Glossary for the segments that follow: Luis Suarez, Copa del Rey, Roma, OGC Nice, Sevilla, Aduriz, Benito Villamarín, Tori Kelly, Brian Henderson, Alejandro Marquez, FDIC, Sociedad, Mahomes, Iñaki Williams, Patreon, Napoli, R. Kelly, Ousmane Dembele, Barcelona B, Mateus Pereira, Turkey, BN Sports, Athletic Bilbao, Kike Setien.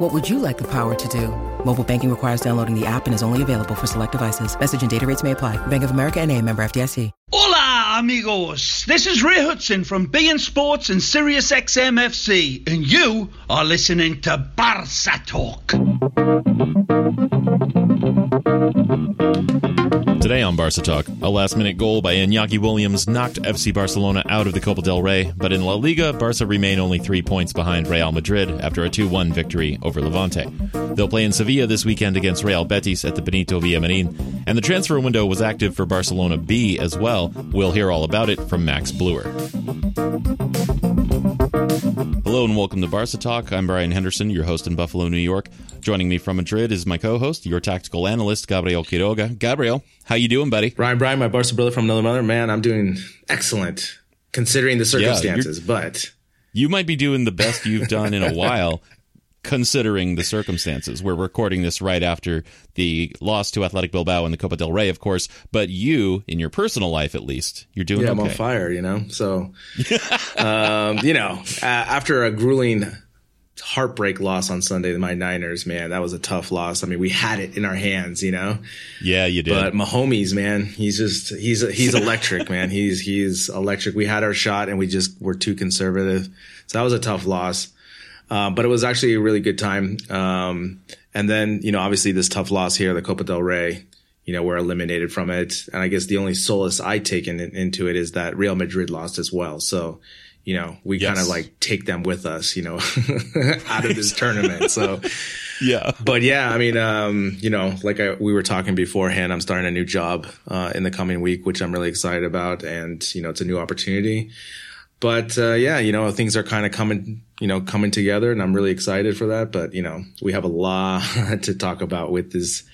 What would you like the power to do? Mobile banking requires downloading the app and is only available for select devices. Message and data rates may apply. Bank of America NA, member FDIC. Hola, amigos. This is Ray Hudson from BN Sports and Sirius XM FC, and you are listening to Barca Talk. Today on Barca Talk, a last-minute goal by Iñaki Williams knocked FC Barcelona out of the Copa del Rey, but in La Liga, Barca remain only 3 points behind Real Madrid after a 2-1 victory over Levante. They'll play in Sevilla this weekend against Real Betis at the Benito Villamarín, and the transfer window was active for Barcelona B as well. We'll hear all about it from Max Bleuer. Hello and welcome to Barca Talk. I'm Brian Henderson, your host in Buffalo, New York. Joining me from Madrid is my co-host, your tactical analyst, Gabriel Quiroga. Gabriel, how you doing, buddy? Brian, my Barca brother from another mother. Man, I'm doing excellent, considering the circumstances, but... You might be doing the best you've done in a while, considering the circumstances. We're recording this right after the loss to Athletic Bilbao in the Copa del Rey, of course, but you, in your personal life at least, you're doing okay. I'm on fire, you know? So, after a grueling heartbreak loss on Sunday to my Niners, man, that was a tough loss. I mean, we had it in our hands, you know? Yeah, you did. But Mahomes, man, he's electric, man. He's electric. We had our shot and we just were too conservative. So that was a tough loss. But it was actually a really good time. And then, you know, obviously this tough loss here, the Copa del Rey, you know, we're eliminated from it. And I guess the only solace I take into it is that Real Madrid lost as well. So, you know, we kind of like take them with us, you know, out of this tournament. So, yeah. But yeah, I mean, you know, like we were talking beforehand, I'm starting a new job in the coming week, which I'm really excited about. And, you know, it's a new opportunity. But, yeah, you know, things are kind of coming together, and I'm really excited for that. But, you know, we have a lot to talk about with this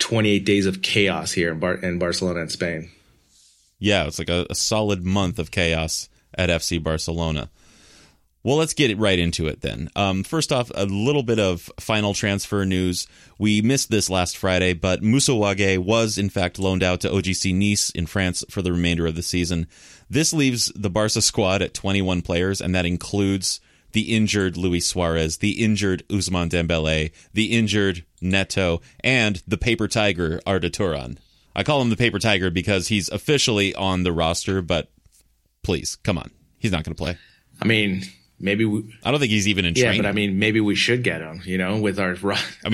28 days of chaos here in Barcelona and Spain. Yeah, it's like a solid month of chaos at FC Barcelona. Well, let's get right into it then. First off, a little bit of final transfer news. We missed this last Friday, but Moussa Wagué was, in fact, loaned out to OGC Nice in France for the remainder of the season. This leaves the Barca squad at 21 players, and that includes the injured Luis Suarez, the injured Ousmane Dembele, the injured Neto, and the paper tiger Arda Turan. I call him the paper tiger because he's officially on the roster, but please, come on. He's not going to play. I mean... I don't think he's even in training. Yeah, but I mean, maybe we should get him, you know, with our – I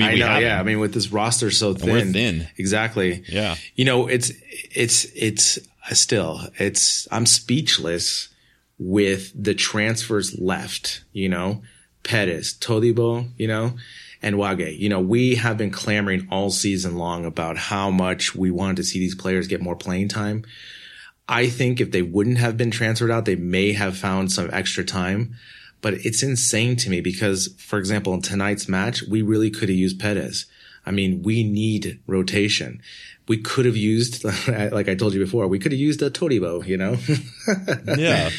mean, with this roster so thin. And we're thin. Exactly. Yeah. You know, I'm speechless with the transfers left, you know, Perez, Todibo, you know, and Wagué. You know, we have been clamoring all season long about how much we wanted to see these players get more playing time. I think if they wouldn't have been transferred out, they may have found some extra time. But it's insane to me because, for example, in tonight's match, we really could have used Perez. I mean, we need rotation. We could have used, like I told you before, we could have used a Todibo, you know? Yeah.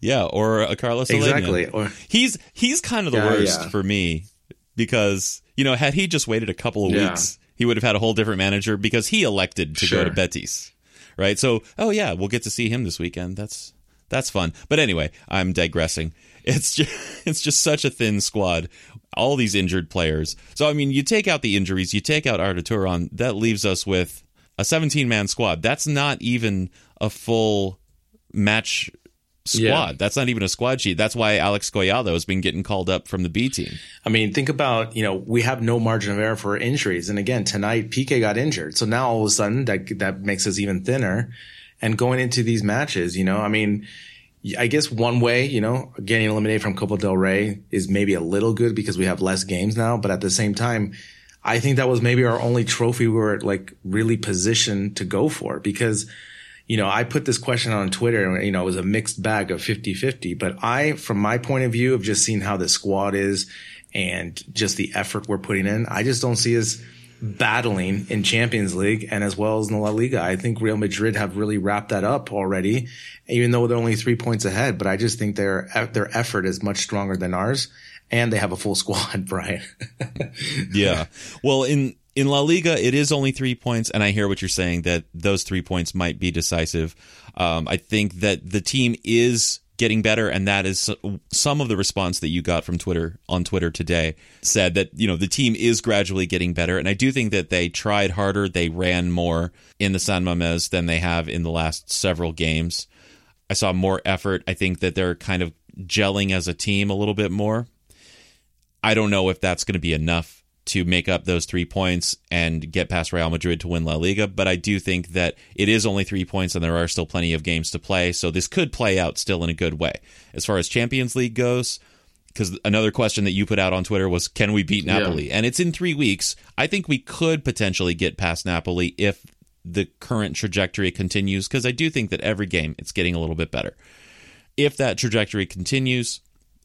Yeah, or a Carles. Exactly. He's kind of the worst for me because, you know, had he just waited a couple of weeks, he would have had a whole different manager because he elected to go to Betis. Right. So, we'll get to see him this weekend. That's fun. But anyway, I'm digressing. It's just such a thin squad. All these injured players. So, I mean, you take out the injuries, you take out Arda Turan, that leaves us with a 17-man squad. That's not even a full match squad. Yeah. That's not even a squad sheet. That's why Àlex Collado has been getting called up from the B team. I mean, think about, you know, we have no margin of error for injuries. And again, tonight, Piqué got injured. So now all of a sudden that makes us even thinner. and going into these matches, you know, I mean, I guess one way, you know, getting eliminated from Copa del Rey is maybe a little good because we have less games now. But at the same time, I think that was maybe our only trophy we were like really positioned to go for, because, you know, I put this question on Twitter and, you know, it was a mixed bag of 50-50. But I, from my point of view of just seeing how the squad is and just the effort we're putting in, I just don't see us battling in Champions League and as well as in La Liga. I think Real Madrid have really wrapped that up already, even though they're only 3 points ahead. But I just think their effort is much stronger than ours, and they have a full squad, Brian. Yeah. Well, in La Liga, it is only 3 points, and I hear what you're saying, that those 3 points might be decisive. I think that the team is getting better, and that is some of the response that you got from Twitter today, said that, you know, the team is gradually getting better. And I do think that they tried harder, they ran more in the San Mamés than they have in the last several games. I saw more effort. I think that they're kind of gelling as a team a little bit more. I don't know if that's going to be enough to make up those 3 points and get past Real Madrid to win La Liga, but I do think that it is only 3 points and there are still plenty of games to play, so this could play out still in a good way. As far as Champions League goes, because another question that you put out on Twitter was, can we beat Napoli? Yeah. And it's in 3 weeks. I think we could potentially get past Napoli if the current trajectory continues, because I do think that every game it's getting a little bit better. If that trajectory continues,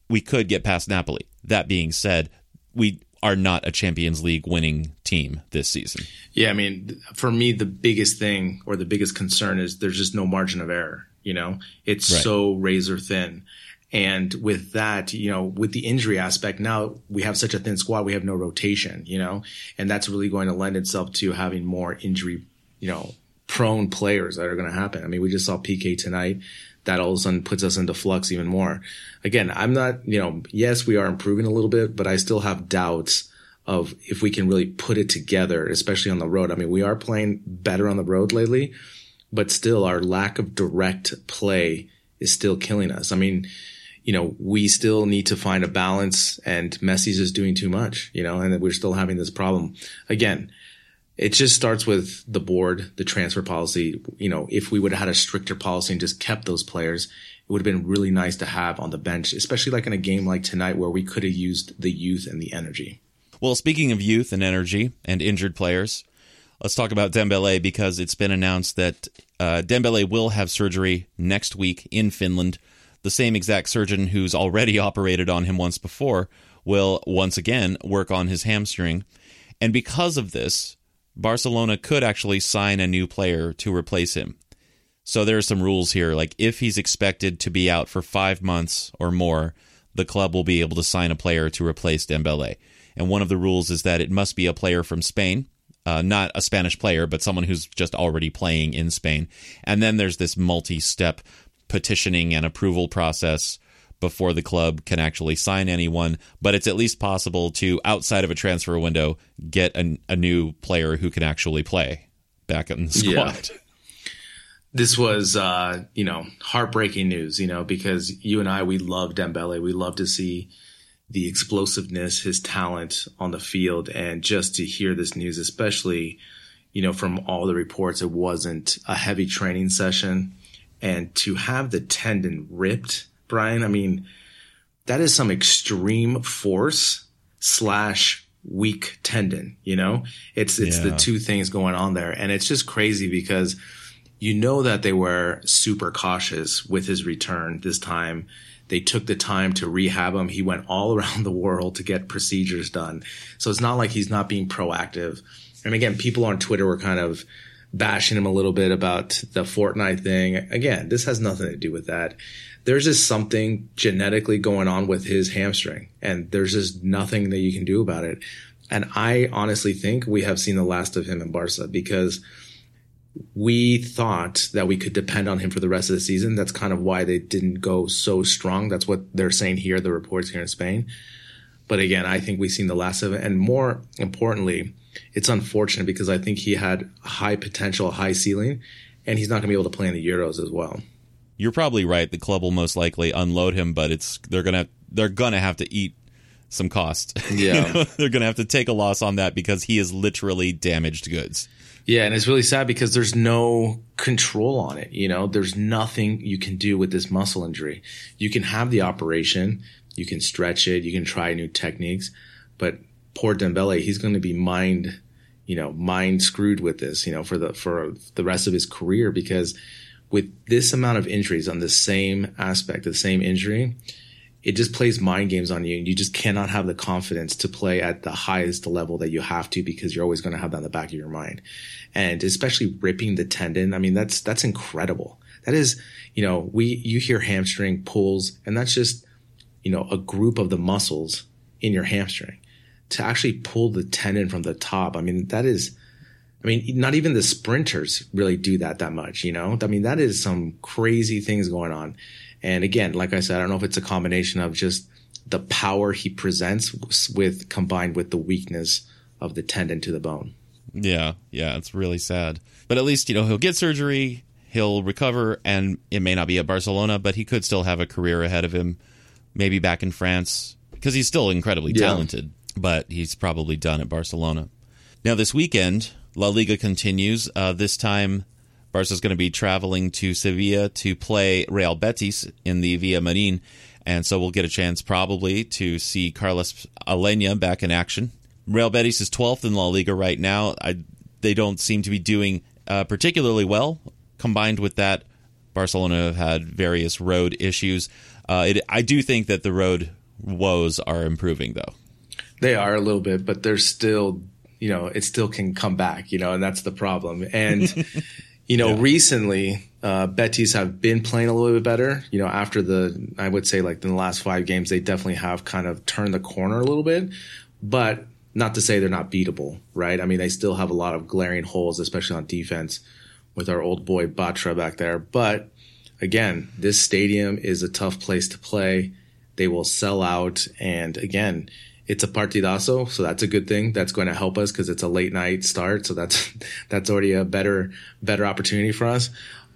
we could get past Napoli. That being said, we are not a Champions League winning team this season. Yeah, I mean, for me, the biggest thing or the biggest concern is there's just no margin of error. You know, it's right. So razor thin. And with that, you know, with the injury aspect, now we have such a thin squad, we have no rotation, you know, and that's really going to lend itself to having more injury, you know, prone players that are going to happen. I mean, we just saw PK tonight. That all of a sudden puts us into flux even more. Again, I'm not, you know, yes, we are improving a little bit, but I still have doubts of if we can really put it together, especially on the road. I mean, we are playing better on the road lately, but still our lack of direct play is still killing us. I mean, you know, we still need to find a balance, and Messi's just doing too much, you know, and we're still having this problem. Again, it just starts with the board, the transfer policy. You know, if we would have had a stricter policy and just kept those players, it would have been really nice to have on the bench, especially like in a game like tonight where we could have used the youth and the energy. Well, speaking of youth and energy and injured players, let's talk about Dembele, because it's been announced that Dembele will have surgery next week in Finland. The same exact surgeon who's already operated on him once before will once again work on his hamstring. And because of this, Barcelona could actually sign a new player to replace him. So there are some rules here. Like, if he's expected to be out for 5 months or more, the club will be able to sign a player to replace Dembele. And one of the rules is that it must be a player from Spain, not a Spanish player, but someone who's just already playing in Spain. And then there's this multi-step petitioning and approval process before the club can actually sign anyone, but it's at least possible to, outside of a transfer window, get a new player who can actually play back in the squad. Yeah. This was, you know, heartbreaking news, you know, because you and I, we love Dembele. We love to see the explosiveness, his talent on the field, and just to hear this news, especially, you know, from all the reports, it wasn't a heavy training session, and to have the tendon ripped, Brian, I mean, that is some extreme force / weak tendon, you know? It's the two things going on there. And it's just crazy because you know that they were super cautious with his return this time. They took the time to rehab him. He went all around the world to get procedures done. So it's not like he's not being proactive. And again, people on Twitter were kind of bashing him a little bit about the Fortnite thing. Again, this has nothing to do with that. There's just something genetically going on with his hamstring, and there's just nothing that you can do about it. And I honestly think we have seen the last of him in Barca, because we thought that we could depend on him for the rest of the season. That's kind of why they didn't go so strong. That's what they're saying here, the reports here in Spain. But again, I think we've seen the last of it. And more importantly, it's unfortunate because I think he had high potential, high ceiling, and he's not going to be able to play in the Euros as well. You're probably right. The club will most likely unload him, but they're gonna have to eat some cost. Yeah, you know, they're gonna have to take a loss on that because he is literally damaged goods. Yeah, and it's really sad because there's no control on it. You know, there's nothing you can do with this muscle injury. You can have the operation, you can stretch it, you can try new techniques, but poor Dembele, he's going to be mind screwed with this, you know, for the rest of his career, because with this amount of injuries on the same aspect, the same injury, it just plays mind games on you, and you just cannot have the confidence to play at the highest level that you have to, because you're always going to have that in the back of your mind. And especially ripping the tendon, I mean, that's incredible. That is, you know, you hear hamstring pulls, and that's just, you know, a group of the muscles in your hamstring. To actually pull the tendon from the top, I mean, that is, I mean, not even the sprinters really do that much, you know? I mean, that is some crazy things going on. And again, like I said, I don't know if it's a combination of just the power he presents with combined with the weakness of the tendon to the bone. Yeah, it's really sad. But at least, you know, he'll get surgery, he'll recover, and it may not be at Barcelona, but he could still have a career ahead of him, maybe back in France, because he's still incredibly talented, but he's probably done at Barcelona. Now this weekend, La Liga continues. This time, Barca's going to be traveling to Sevilla to play Real Betis in the Villa Marín. And so we'll get a chance probably to see Carles Pérez back in action. Real Betis is 12th in La Liga right now. They don't seem to be doing particularly well. Combined with that, Barcelona have had various road issues. I do think that the road woes are improving, though. They are a little bit, but they're still, you know, it still can come back, you know, and that's the problem. And you know, recently, Betis have been playing a little bit better. You know, after I would say like in the last 5 games, they definitely have kind of turned the corner a little bit, but not to say they're not beatable, right? I mean, they still have a lot of glaring holes, especially on defense with our old boy Batra back there. But again, this stadium is a tough place to play. They will sell out. And again, it's a partidazo, so that's a good thing. That's going to help us because it's a late night start, so that's already a better opportunity for us.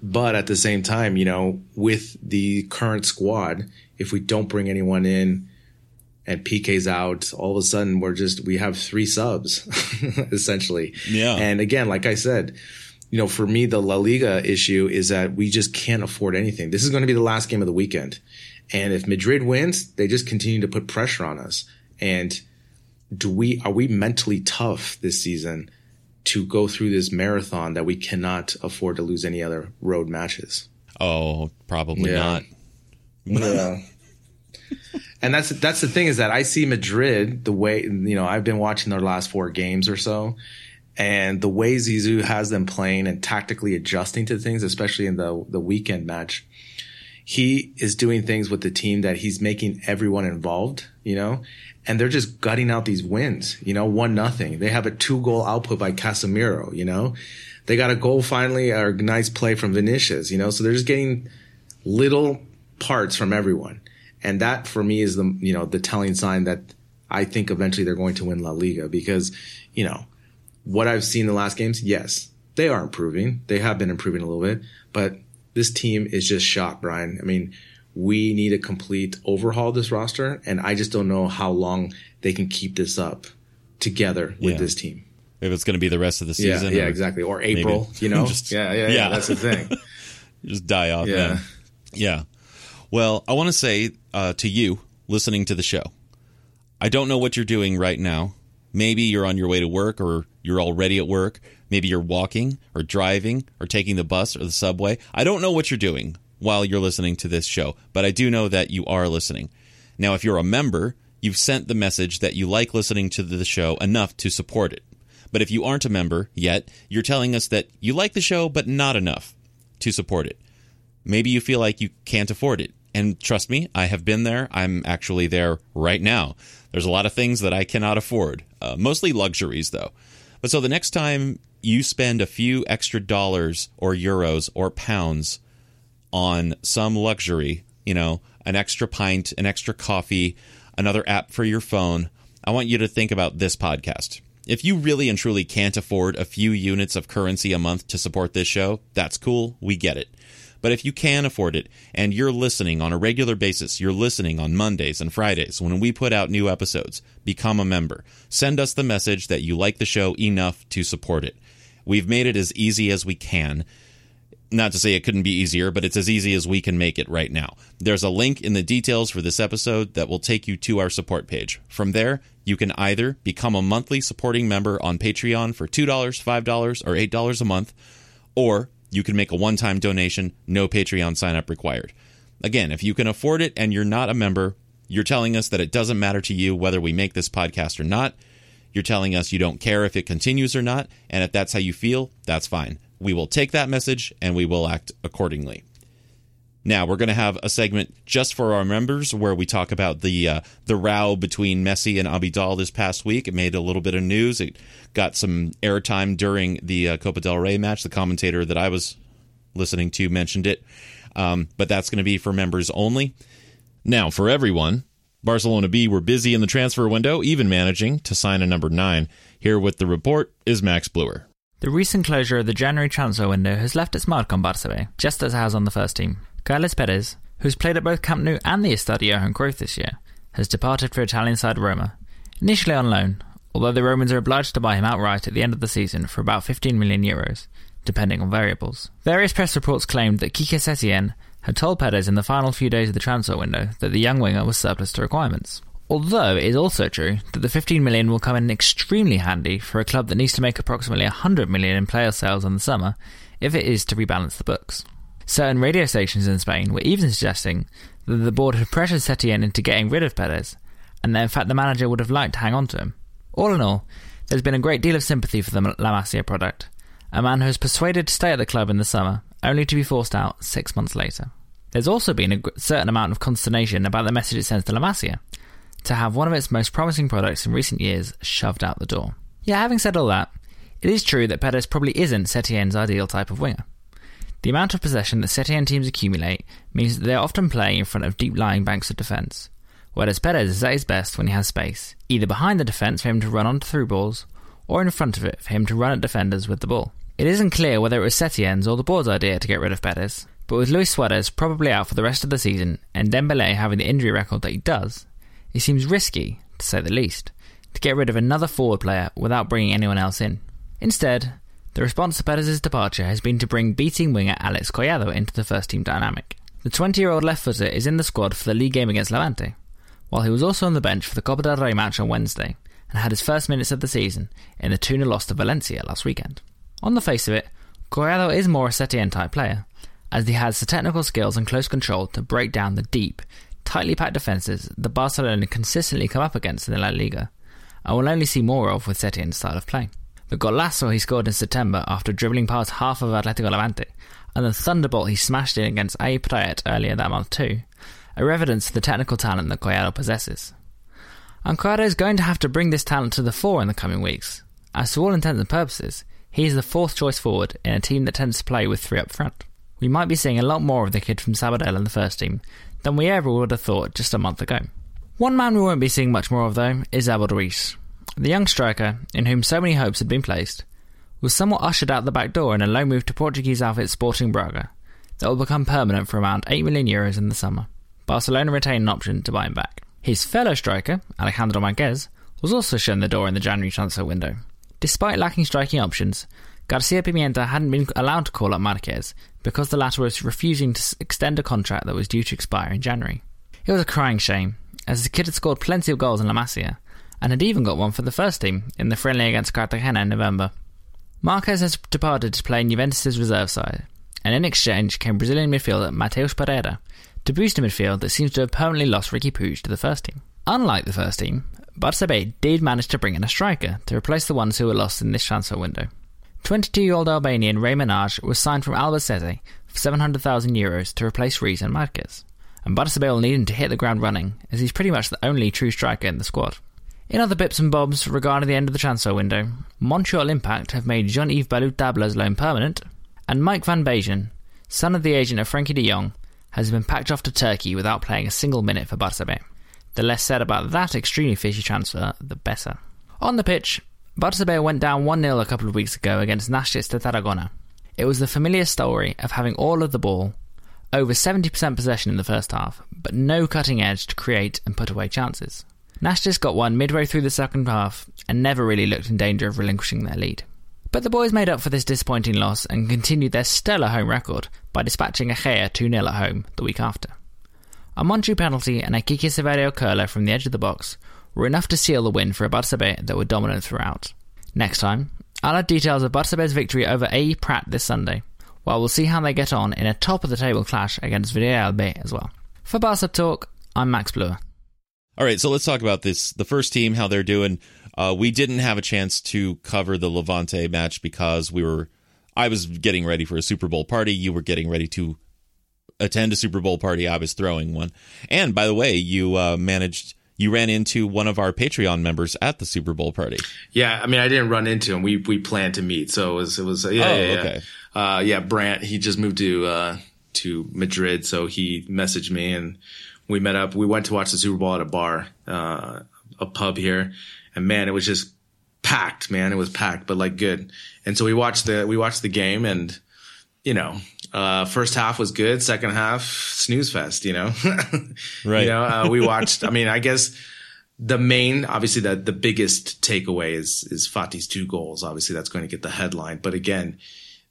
But at the same time, you know, with the current squad, if we don't bring anyone in and PK's out, all of a sudden we have 3 subs essentially. Yeah. And again, like I said, you know, for me the La Liga issue is that we just can't afford anything. This is going to be the last game of the weekend, and if Madrid wins, they just continue to put pressure on us. And are we mentally tough this season to go through this marathon that we cannot afford to lose any other road matches? Oh, probably not. Yeah. And that's the thing, is that I see Madrid the way, you know, I've been watching their last 4 games or so, and the way Zizou has them playing and tactically adjusting to things, especially in the weekend match. He is doing things with the team that he's making everyone involved, you know, and they're just gutting out these wins, you know, 1-0. They have a 2-goal output by Casemiro, you know, they got a goal finally, or a nice play from Vinicius, you know, so they're just getting little parts from everyone. And that for me is the, you know, the telling sign that I think eventually they're going to win La Liga, because, you know, what I've seen in the last games, yes, they are improving. They have been improving a little bit, but this team is just shot, Brian. I mean, we need a complete overhaul of this roster, and I just don't know how long they can keep this up together with this team. If it's going to be the rest of the season. Yeah, exactly. Or April, maybe. You know? Just, yeah, that's the thing. Just die off. Yeah. Yeah. Well, I want to say to you listening to the show, I don't know what you're doing right now. Maybe you're on your way to work, or you're already at work. Maybe you're walking or driving or taking the bus or the subway. I don't know what you're doing while you're listening to this show, but I do know that you are listening. Now, if you're a member, you've sent the message that you like listening to the show enough to support it. But if you aren't a member yet, you're telling us that you like the show but not enough to support it. Maybe you feel like you can't afford it. And trust me, I have been there. I'm actually there right now. There's a lot of things that I cannot afford, mostly luxuries, though. But so the next time you spend a few extra dollars or euros or pounds on some luxury, you know, an extra pint, an extra coffee, another app for your phone, I want you to think about this podcast. If you really and truly can't afford a few units of currency a month to support this show, that's cool. We get it. But if you can afford it and you're listening on a regular basis, you're listening on Mondays and Fridays when we put out new episodes, become a member. Send us the message that you like the show enough to support it. We've made it as easy as we can. Not to say it couldn't be easier, but it's as easy as we can make it right now. There's a link in the details for this episode that will take you to our support page. From there, you can either become a monthly supporting member on Patreon for $2, $5, or $8 a month, or you can make a one-time donation, no Patreon sign-up required. Again, if you can afford it and you're not a member, you're telling us that it doesn't matter to you whether we make this podcast or not. You're telling us you don't care if it continues or not, and if that's how you feel, that's fine. We will take that message, and we will act accordingly. Now, we're going to have a segment just for our members where we talk about the row between Messi and Abidal this past week. It made a little bit of news. It got some airtime during the Copa del Rey match. The commentator that I was listening to mentioned it. But that's going to be for members only. Now, for everyone, Barcelona B were busy in the transfer window, even managing to sign a number 9. Here with the report is Max Bleuer. The recent closure of the January transfer window has left its mark on Barça B, just as it has on the first team. Carles Pérez, who's played at both Camp Nou and the Estadio Johan Cruyff this year, has departed for Italian side Roma, initially on loan, although the Romans are obliged to buy him outright at the end of the season for about 15 million euros, depending on variables. Various press reports claimed that Kike Setien had told Perez in the final few days of the transfer window that the young winger was surplus to requirements. Although it is also true that the 15 million will come in extremely handy for a club that needs to make approximately 100 million in player sales in the summer if it is to rebalance the books. Certain radio stations in Spain were even suggesting that the board had pressured Setien into getting rid of Perez, and that in fact the manager would have liked to hang on to him. All in all, there's been a great deal of sympathy for the La Masia product, a man who is persuaded to stay at the club in the summer, only to be forced out 6 months later. There's also been a certain amount of consternation about the message it sends to La Masia, to have one of its most promising products in recent years shoved out the door. Yeah, having said all that, it is true that Perez probably isn't Setien's ideal type of winger. The amount of possession that Setien teams accumulate means that they are often playing in front of deep-lying banks of defence, whereas Perez is at his best when he has space, either behind the defence for him to run onto through balls, or in front of it for him to run at defenders with the ball. It isn't clear whether it was Setien's or the board's idea to get rid of Perez, but with Luis Suarez probably out for the rest of the season and Dembele having the injury record that he does, it seems risky, to say the least, to get rid of another forward player without bringing anyone else in. Instead, the response to Perez's departure has been to bring beating winger Àlex Collado into the first-team dynamic. The 20-year-old left-footer is in the squad for the league game against Levante, while he was also on the bench for the Copa del Rey match on Wednesday and had his first minutes of the season in the 2-0 loss to Valencia last weekend. On the face of it, Collado is more a Setien-type player, as he has the technical skills and close control to break down the deep, tightly packed defences that Barcelona consistently come up against in the La Liga, and will only see more of with Setien's style of play. The golazo he scored in September after dribbling past half of Atletico Levante, and the thunderbolt he smashed in against Perez earlier that month too, are evidence of the technical talent that Collado possesses. And Collado is going to have to bring this talent to the fore in the coming weeks, as to all intents and purposes, he is the fourth choice forward in a team that tends to play with 3 up front. We might be seeing a lot more of the kid from Sabadell in the first team than we ever would have thought just a month ago. One man we won't be seeing much more of though is Abel Ruiz. The young striker, in whom so many hopes had been placed, was somewhat ushered out the back door in a loan move to Portuguese outfit Sporting Braga that will become permanent for around 8 million euros in the summer. Barcelona retain an option to buy him back. His fellow striker, Alejandro Marquez, was also shown the door in the January transfer window. Despite lacking striking options, Garcia Pimienta hadn't been allowed to call up Marquez because the latter was refusing to extend a contract that was due to expire in January. It was a crying shame, as the kid had scored plenty of goals in La Masia, and had even got one for the first team in the friendly against Cartagena in November. Marquez has departed to play in Juventus' reserve side, and in exchange came Brazilian midfielder Mateus Pereira to boost a midfield that seems to have permanently lost Ricky Puig to the first team. Unlike the first team, Barça B did manage to bring in a striker to replace the ones who were lost in this transfer window. 22-year-old Albanian Ray Menaj was signed from Albacete for €700,000 to replace Ruiz and Marquez, and Barça B will need him to hit the ground running, as he's pretty much the only true striker in the squad. In other bits and bobs regarding the end of the transfer window, Montreal Impact have made Jean-Yves Balou-Dabla's loan permanent, and Mike Van Bajan, son of the agent of Frankie de Jong, has been packed off to Turkey without playing a single minute for Barça B. The less said about that extremely fishy transfer, the better. On the pitch, Barça B went down 1-0 a couple of weeks ago against Nashis de Tarragona. It was the familiar story of having all of the ball, over 70% possession in the first half, but no cutting edge to create and put away chances. Nashis got one midway through the second half and never really looked in danger of relinquishing their lead. But the boys made up for this disappointing loss and continued their stellar home record by dispatching Egea 2-0 at home the week after. A Monchu penalty and a Kike Setien curler from the edge of the box were enough to seal the win for a Barça B that were dominant throughout. Next time, I'll add details of Barça B's victory over AE Prat this Sunday, while we'll see how they get on in a top-of-the-table clash against Villarreal B as well. For Barca Talk, I'm Max Bleuer. All right, so let's talk about this. The first team, how they're doing. We didn't have a chance to cover the Levante match because I was getting ready for a Super Bowl party. You were getting ready to attend a Super Bowl party. I was throwing one. And by the way, you ran into one of our Patreon members at the Super Bowl party. Yeah, I mean, I didn't run into him. We planned to meet, so it was. Yeah, Brandt, he just moved to Madrid, so he messaged me and we met up. We went to watch the Super Bowl at a bar, a pub here, and man, it was just packed. Man, it was packed, but like good. And so we watched the game, and you know. First half was good. Second half, snooze fest, you know? Right. You know, we watched, I mean, I guess obviously the biggest takeaway is Fatih's 2 goals. Obviously that's going to get the headline. But again,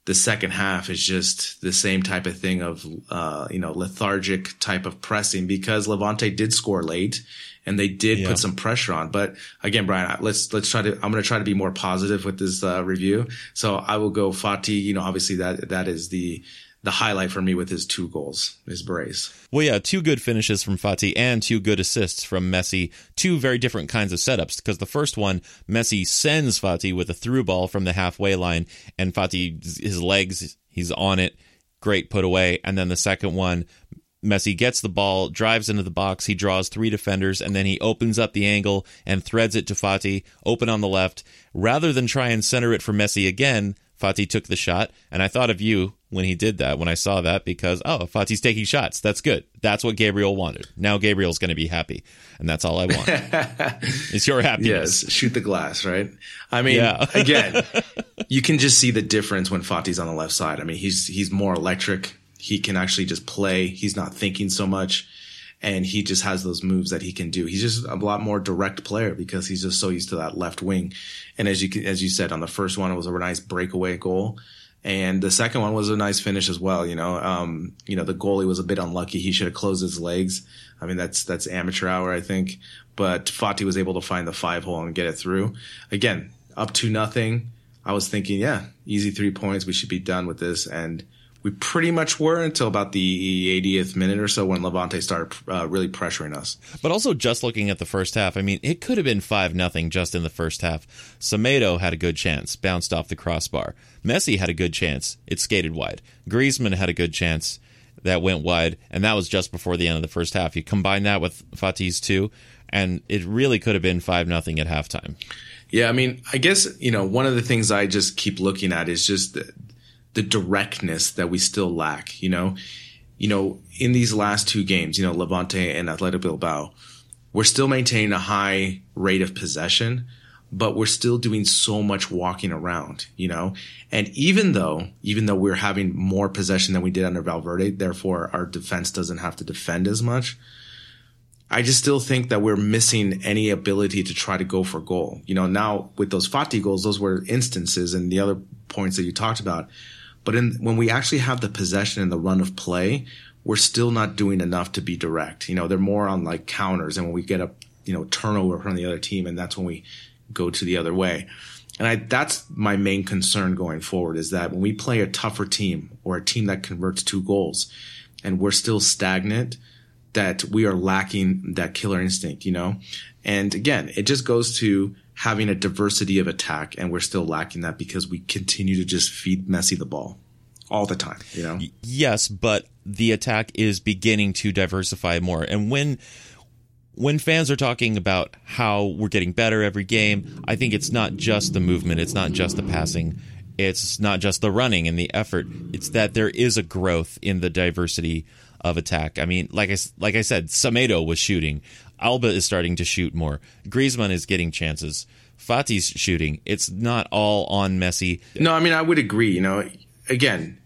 the second half is just the same type of thing of, lethargic type of pressing because Levante did score late and they did put some pressure on. But again, Brian, I'm going to try to be more positive with this review. So I will go Fatih, obviously that is the highlight for me with his 2 goals, his brace. Well, yeah, 2 good finishes from Fatih and 2 good assists from Messi. 2 very different kinds of setups because the first one, Messi sends Fatih with a through ball from the halfway line and Fatih, his legs, he's on it. Great put away. And then the second one, Messi gets the ball, drives into the box. He draws 3 defenders, and then he opens up the angle and threads it to Fatih, open on the left. Rather than try and center it for Messi again, Fatih took the shot, and I thought of you when he did that, when I saw that, because, Fatih's taking shots. That's good. That's what Gabriel wanted. Now Gabriel's going to be happy, and that's all I want. It's your happiness. Yes, shoot the glass, right? I mean, again, you can just see the difference when Fatih's on the left side. I mean, he's more electric. He can actually just play. He's not thinking so much, and he just has those moves that he can do. He's just a lot more direct player because he's just so used to that left wing. And as you said, on the first one, it was a nice breakaway goal, and the second one was a nice finish as well. The goalie was a bit unlucky. He should have closed his legs. I mean, that's amateur hour, I think. But Fatih was able to find the 5-hole and get it through. Again, up 2-0. I was thinking, easy 3 points. We should be done with this, and we pretty much were until about the 80th minute or so when Levante started really pressuring us. But also just looking at the first half, I mean, it could have been 5-0 just in the first half. Semedo had a good chance, bounced off the crossbar. Messi had a good chance. It skated wide. Griezmann had a good chance that went wide, and that was just before the end of the first half. You combine that with Fatih's 2, and it really could have been 5-0 at halftime. Yeah, I mean, I guess, one of the things I just keep looking at is just the directness that we still lack, in these last 2 games, Levante and Athletic Bilbao, we're still maintaining a high rate of possession, but we're still doing so much walking around, and even though we're having more possession than we did under Valverde, therefore our defense doesn't have to defend as much. I just still think that we're missing any ability to try to go for goal. Now with those Fatih goals, those were instances and the other points that you talked about. But when we actually have the possession and the run of play, we're still not doing enough to be direct. They're more on like counters, and when we get a turnover from the other team, and that's when we go to the other way. And that's my main concern going forward is that when we play a tougher team or a team that converts 2 goals and we're still stagnant, that we are lacking that killer instinct, And again, it just goes to having a diversity of attack, and we're still lacking that because we continue to just feed Messi the ball all the time, Yes, but the attack is beginning to diversify more. And when fans are talking about how we're getting better every game, I think it's not just the movement, it's not just the passing, it's not just the running and the effort. It's that there is a growth in the diversity of attack. I mean, like I said, Semedo was shooting. Alba is starting to shoot more. Griezmann is getting chances. Fatih's shooting. It's not all on Messi. No, I mean, I would agree. Again,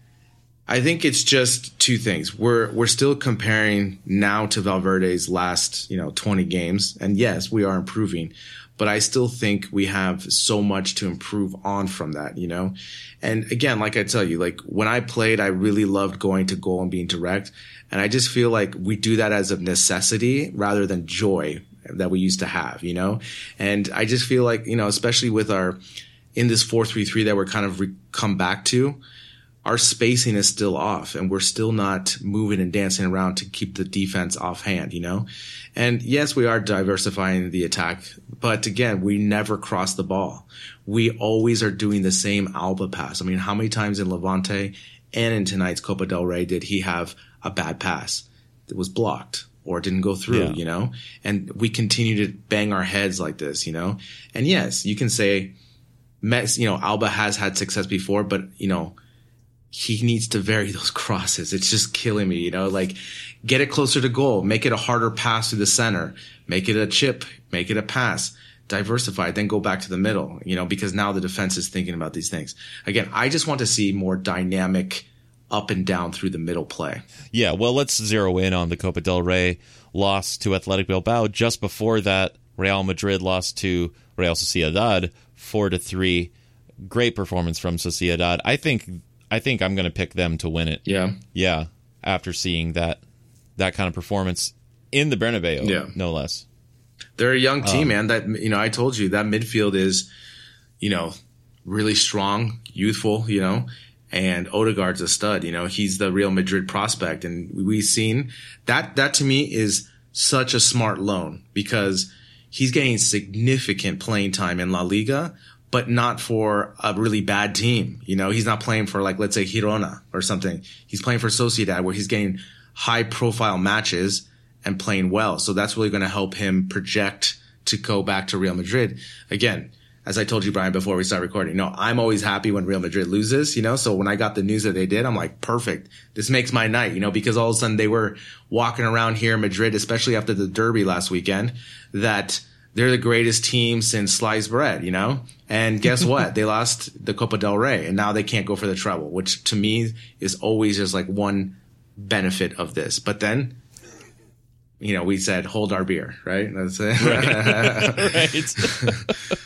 I think it's just 2 things. We're still comparing now to Valverde's last, 20 games. And yes, we are improving. But I still think we have so much to improve on from that, you know? And again, like I tell you, like when I played, I really loved going to goal and being direct. And I just feel like we do that as a necessity rather than joy that we used to have, you know? And I just feel like, you know, especially with our, in this 4-3-3 that we're kind of come back to, our spacing is still off and we're still not moving and dancing around to keep the defense offhand, you know? And yes, we are diversifying the attack, but again, we never cross the ball. We always are doing the same Alba pass. I mean, how many times in Levante and in tonight's Copa del Rey did he have a bad pass that was blocked or didn't go through, yeah, you know? And we continue to bang our heads like this, you know? And yes, you can say, you know, Alba has had success before, but, you know, he needs to vary those crosses. It's just killing me, you know, like get it closer to goal, make it a harder pass through the center, make it a chip, make it a pass, diversify, then go back to the middle, you know, because now the defense is thinking about these things. Again, I just want to see more dynamic up and down through the middle play. Yeah, well, let's zero in on the Copa del Rey loss to Athletic Bilbao. Just before that, Real Madrid lost to Real Sociedad 4-3. Great performance from Sociedad. I think I'm going to pick them to win it. Yeah. Yeah. After seeing that kind of performance in the Bernabeu, yeah, no less. They're a young team, man. That, you know, I told you that midfield is, you know, really strong, youthful, you know, and Odegaard's a stud. You know, he's the Real Madrid prospect. And we've seen that to me is such a smart loan because he's getting significant playing time in La Liga, but not for a really bad team. You know, he's not playing for, like, let's say Girona or something. He's playing for Sociedad where he's getting high-profile matches and playing well. So that's really going to help him project to go back to Real Madrid. Again, as I told you, Brian, before we start recording, no, I'm always happy when Real Madrid loses, you know. So when I got the news that they did, I'm like, perfect. This makes my night, you know, because all of a sudden they were walking around here in Madrid, especially after the derby last weekend, that – they're the greatest team since sliced bread, you know? And guess what? They lost the Copa del Rey, and now they can't go for the treble, which to me is always just like one benefit of this. But then, you know, we said, hold our beer, right? That's it. Right. Right.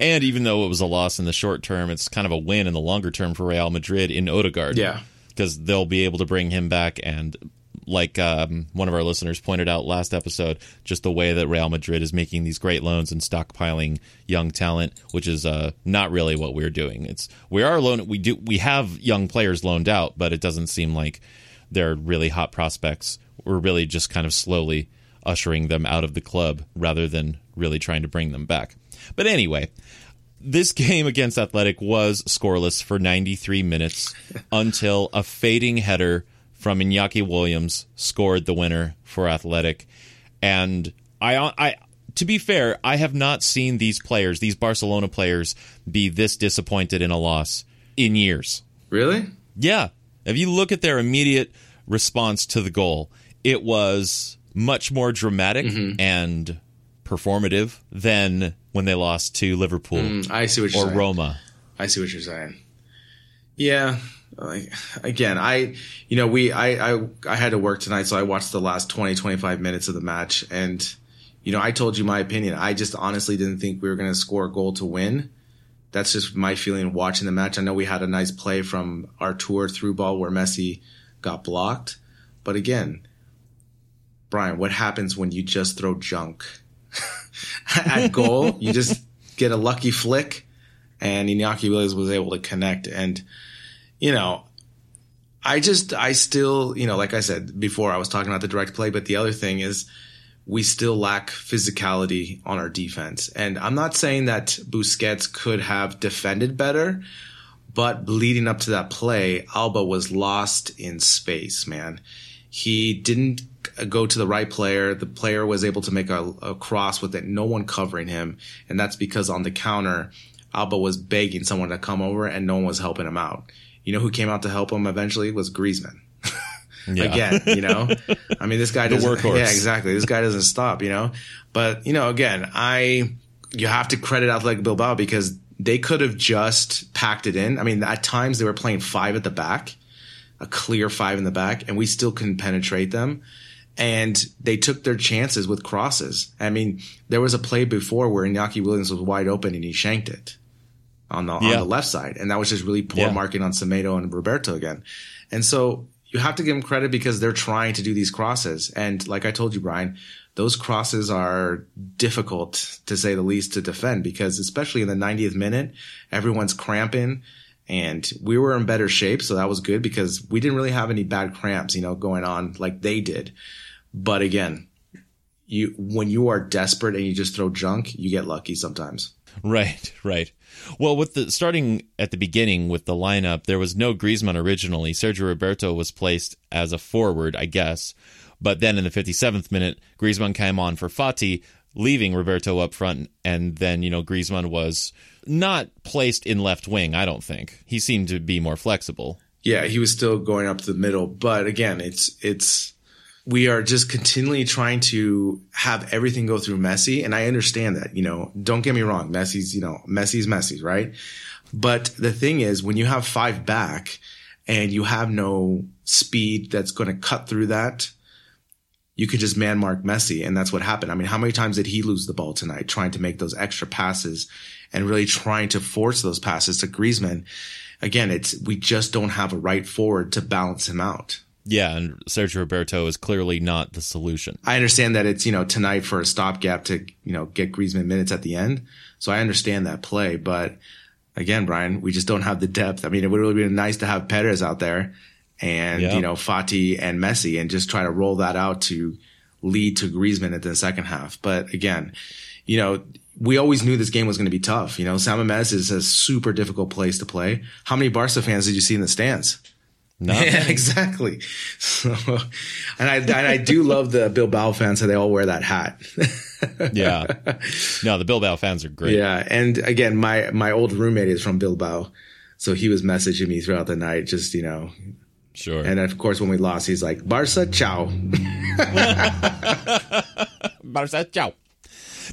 And even though it was a loss in the short term, it's kind of a win in the longer term for Real Madrid in Odegaard. Yeah. Because they'll be able to bring him back and... like one of our listeners pointed out last episode, just the way that Real Madrid is making these great loans and stockpiling young talent, which is not really what we're doing. We have young players loaned out, but it doesn't seem like they're really hot prospects. We're really just kind of slowly ushering them out of the club rather than really trying to bring them back. But anyway, this game against Athletic was scoreless for 93 minutes until a fading header from Iñaki Williams scored the winner for Athletic. And I, to be fair, I have not seen these players, these Barcelona players, be this disappointed in a loss in years. Really? Yeah. If you look at their immediate response to the goal, it was much more dramatic and performative than when they lost to Liverpool or Roma. I see what you're saying. Yeah. Again, I had to work tonight, so I watched the last 20, 25 minutes of the match. And, you know, I told you my opinion. I just honestly didn't think we were going to score a goal to win. That's just my feeling watching the match. I know we had a nice play from our tour through ball where Messi got blocked. But again, Brian, what happens when you just throw junk at goal? You just get a lucky flick, and Iñaki Williams was able to connect. And, you know, I still, you know, like I said before, I was talking about the direct play, but the other thing is we still lack physicality on our defense. And I'm not saying that Busquets could have defended better, but leading up to that play, Alba was lost in space, man. He didn't go to the right player. The player was able to make a cross with it, no one covering him. And that's because on the counter, Alba was begging someone to come over and no one was helping him out. You know who came out to help him eventually was Griezmann. Yeah. Again, you know, I mean, this guy doesn't. The workhorse. Yeah, exactly. This guy doesn't stop, you know. But, you know, again, you have to credit Athletic Bilbao because they could have just packed it in. I mean, at times they were playing five at the back, a clear five in the back, and we still couldn't penetrate them. And they took their chances with crosses. I mean, there was a play before where Iñaki Williams was wide open and he shanked it on the left side. And that was just really poor marking on Semedo and Roberto again. And so you have to give them credit because they're trying to do these crosses. And like I told you, Brian, those crosses are difficult, to say the least, to defend because especially in the 90th minute, everyone's cramping. And we were in better shape, so that was good because we didn't really have any bad cramps, going on like they did. But again, when you are desperate and you just throw junk, you get lucky sometimes. Right. Well, with starting at the beginning with the lineup, there was no Griezmann originally. Sergio Roberto was placed as a forward, I guess. But then in the 57th minute, Griezmann came on for Fati, leaving Roberto up front. And then, Griezmann was not placed in left wing, I don't think. He seemed to be more flexible. Yeah, he was still going up the middle. But again, it's we are just continually trying to have everything go through Messi. And I understand that, don't get me wrong. Messi's Messi, right? But the thing is, when you have five back and you have no speed that's going to cut through that, you could just man mark Messi, and that's what happened. I mean, how many times did he lose the ball tonight trying to make those extra passes and really trying to force those passes to Griezmann? Again, we just don't have a right forward to balance him out. Yeah, and Sergio Roberto is clearly not the solution. I understand that it's, tonight for a stopgap to, get Griezmann minutes at the end. So I understand that play. But again, Brian, we just don't have the depth. I mean, it would really be nice to have Perez out there. And, Fati and Messi, and just try to roll that out to lead to Griezmann at the second half. But again, we always knew this game was going to be tough. San Mamés is a super difficult place to play. How many Barca fans did you see in the stands? None. Yeah, exactly. So, and I do love the Bilbao fans, so they all wear that hat. Yeah. No, the Bilbao fans are great. Yeah. And again, my old roommate is from Bilbao. So he was messaging me throughout the night, just, Sure. And of course, when we lost, he's like, Barca, ciao. Barca, ciao.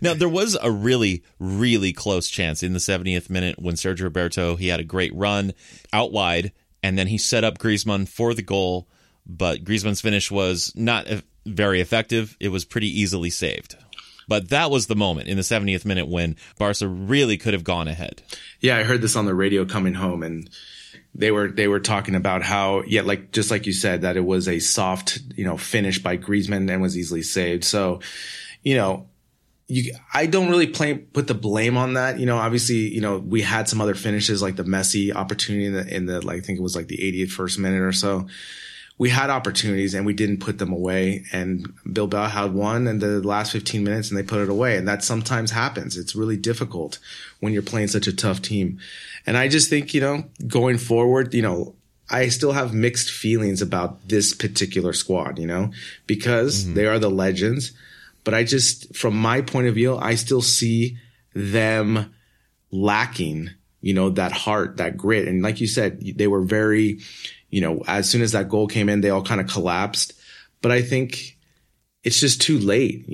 Now, there was a really, really close chance in the 70th minute when Sergio Roberto, he had a great run out wide, and then he set up Griezmann for the goal, but Griezmann's finish was not very effective. It was pretty easily saved. But that was the moment in the 70th minute when Barca really could have gone ahead. Yeah, I heard this on the radio coming home, and they were talking about how, just like you said, that it was a soft, finish by Griezmann and was easily saved. So, I don't really put the blame on that. Obviously, we had some other finishes like the Messi opportunity I think it was like the 81st minute or so. We had opportunities and we didn't put them away. And Bilbao had one in the last 15 minutes and they put it away. And that sometimes happens. It's really difficult when you're playing such a tough team. And I just think, going forward, I still have mixed feelings about this particular squad, because they are the legends. But I just, from my point of view, I still see them lacking, that heart, that grit. And like you said, they were very... as soon as that goal came in, they all kind of collapsed. But I think it's just too late,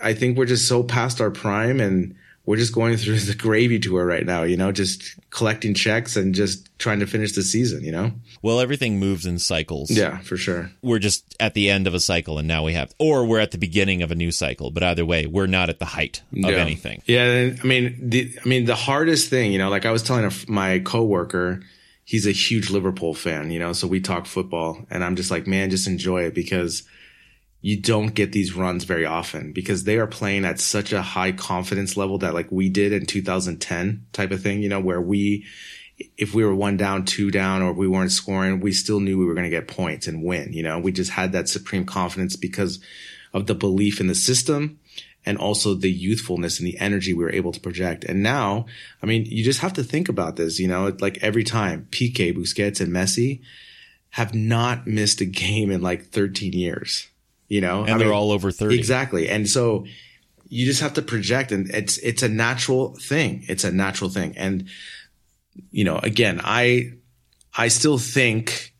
I think we're just so past our prime and we're just going through the gravy tour right now, just collecting checks and just trying to finish the season, Well, everything moves in cycles. Yeah, for sure. We're just at the end of a cycle and now we're at the beginning of a new cycle. But either way, we're not at the height of anything. Yeah. I mean, the hardest thing, I was telling my coworker, he's a huge Liverpool fan, so we talk football and I'm just like, man, just enjoy it because you don't get these runs very often because they are playing at such a high confidence level that like we did in 2010 type of thing, where if we were 1 down, 2 down, or we weren't scoring, we still knew we were going to get points and win. We just had that supreme confidence because of the belief in the system. And also the youthfulness and the energy we were able to project. And now, I mean, you just have to think about this, every time Piqué, Busquets, and Messi have not missed a game in like 13 years, And they're all over 30. Exactly. And so you just have to project and it's a natural thing. It's a natural thing. And, again, I still think,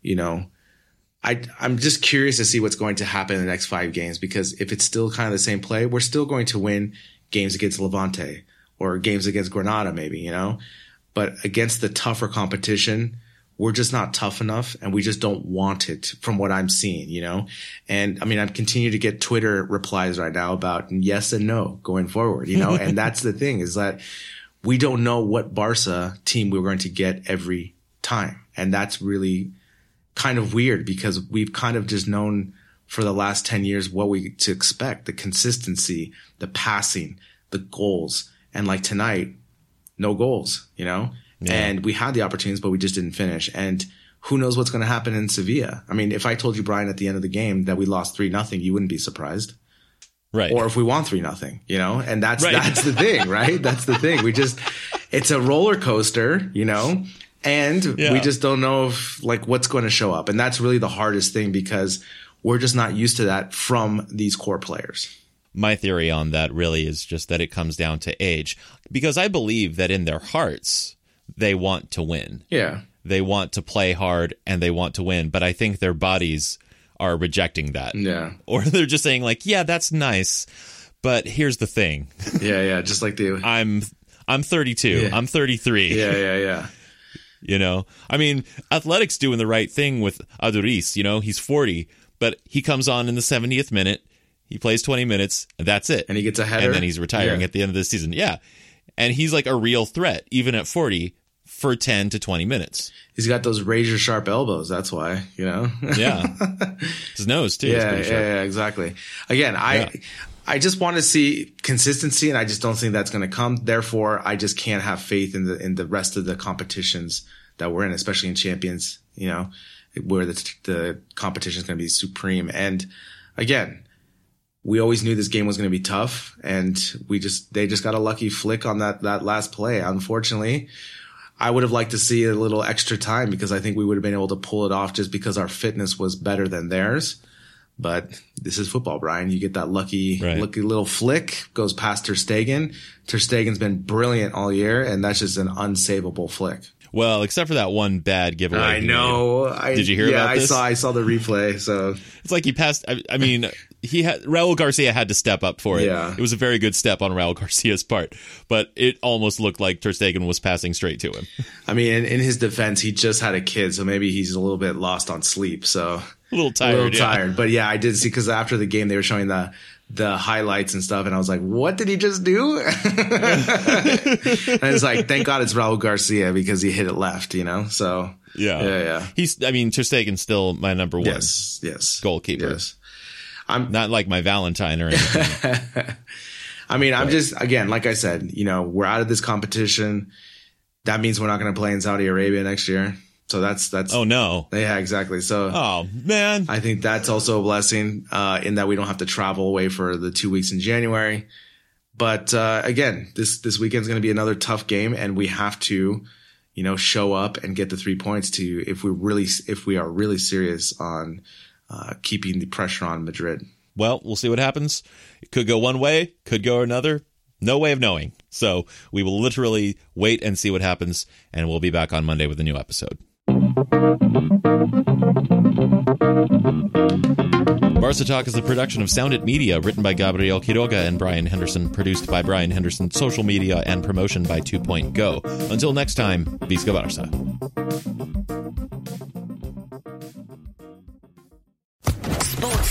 I'm just curious to see what's going to happen in the next 5 games, because if it's still kind of the same play, we're still going to win games against Levante or games against Granada, maybe, but against the tougher competition, we're just not tough enough and we just don't want it from what I'm seeing, you know? And I mean, I continue to get Twitter replies right now about yes and no going forward, you know? And that's the thing, is that we don't know what Barca team we're going to get every time. And that's really kind of weird, because we've kind of just known for the last 10 years what we to expect, the consistency, the passing, the goals. And like tonight, no goals, you know? Yeah. And we had the opportunities, but we just didn't finish. And who knows what's going to happen in Sevilla? I mean, if I told you, Brian, at the end of the game that we lost 3-0, you wouldn't be surprised. Right. Or if we won 3-0, you know, and that's, right. That's the thing, right? That's the thing. We just, it's a roller coaster, you know, and yeah. We just don't know if like what's going to show up. And that's really the hardest thing, because we're just not used to that from these core players. My theory on that really is just that it comes down to age, because I believe that in their hearts, they want to win. Yeah. They want to play hard and they want to win. But I think their bodies are rejecting that. Yeah. Or they're just saying like, yeah, that's nice. But here's the thing. Yeah. Yeah. Just like the, I'm 32. Yeah. I'm 33. Yeah. Yeah. Yeah. You know, I mean, Athletic's doing the right thing with Aduriz, you know, he's 40, but he comes on in the 70th minute. He plays 20 minutes. And that's it. And he gets a header. And then he's retiring at the end of the season. Yeah. And he's like a real threat, even at 40, for 10 to 20 minutes. He's got those razor-sharp elbows. That's why, you know? Yeah. His nose, too. Yeah, is pretty sharp. Yeah, exactly. Again, I just want to see consistency, and I just don't think that's going to come. Therefore, I just can't have faith in the rest of the competitions that we're in, especially in Champions, you know, where the competition is going to be supreme. And again, we always knew this game was going to be tough, and they just got a lucky flick on that last play. Unfortunately, I would have liked to see a little extra time, because I think we would have been able to pull it off just because our fitness was better than theirs. But this is football, Brian. You get that lucky little flick, goes past Ter Stegen. Ter Stegen's been brilliant all year, and that's just an unsavable flick. Well, except for that one bad giveaway. I know. Did you hear about this? Yeah, I saw the replay. So it's like he passed. I mean, Raul Garcia had to step up for it. Yeah. It was a very good step on Raul Garcia's part, but it almost looked like Ter Stegen was passing straight to him. I mean, in his defense, he just had a kid, so maybe he's a little bit lost on sleep. So a little tired. But yeah, I did see, because after the game, they were showing the highlights and stuff, and I was like, what did he just do? And it's like, thank God it's Raul Garcia, because he hit it left, you know? So yeah. He's, I mean, Ter Stegen's still my number one goalkeeper. Yes. I'm not like my Valentine or anything. I mean, I'm just, again, like I said, you know, we're out of this competition. That means we're not going to play in Saudi Arabia next year. So that's oh no, yeah, exactly. So oh man, I think that's also a blessing in that we don't have to travel away for the 2 weeks in January. But again, this weekend's going to be another tough game, and we have to, you know, show up and get the 3 points to if we are really serious on keeping the pressure on Madrid. Well, we'll see what happens. It could go one way, could go another. No way of knowing. So we will literally wait and see what happens, and we'll be back on Monday with a new episode. Barca Talk is a production of Soundit Media, written by Gabriel Quiroga and Brian Henderson, produced by Brian Henderson, social media and promotion by 2 Point Go. Until next time, Visca Barca. Sports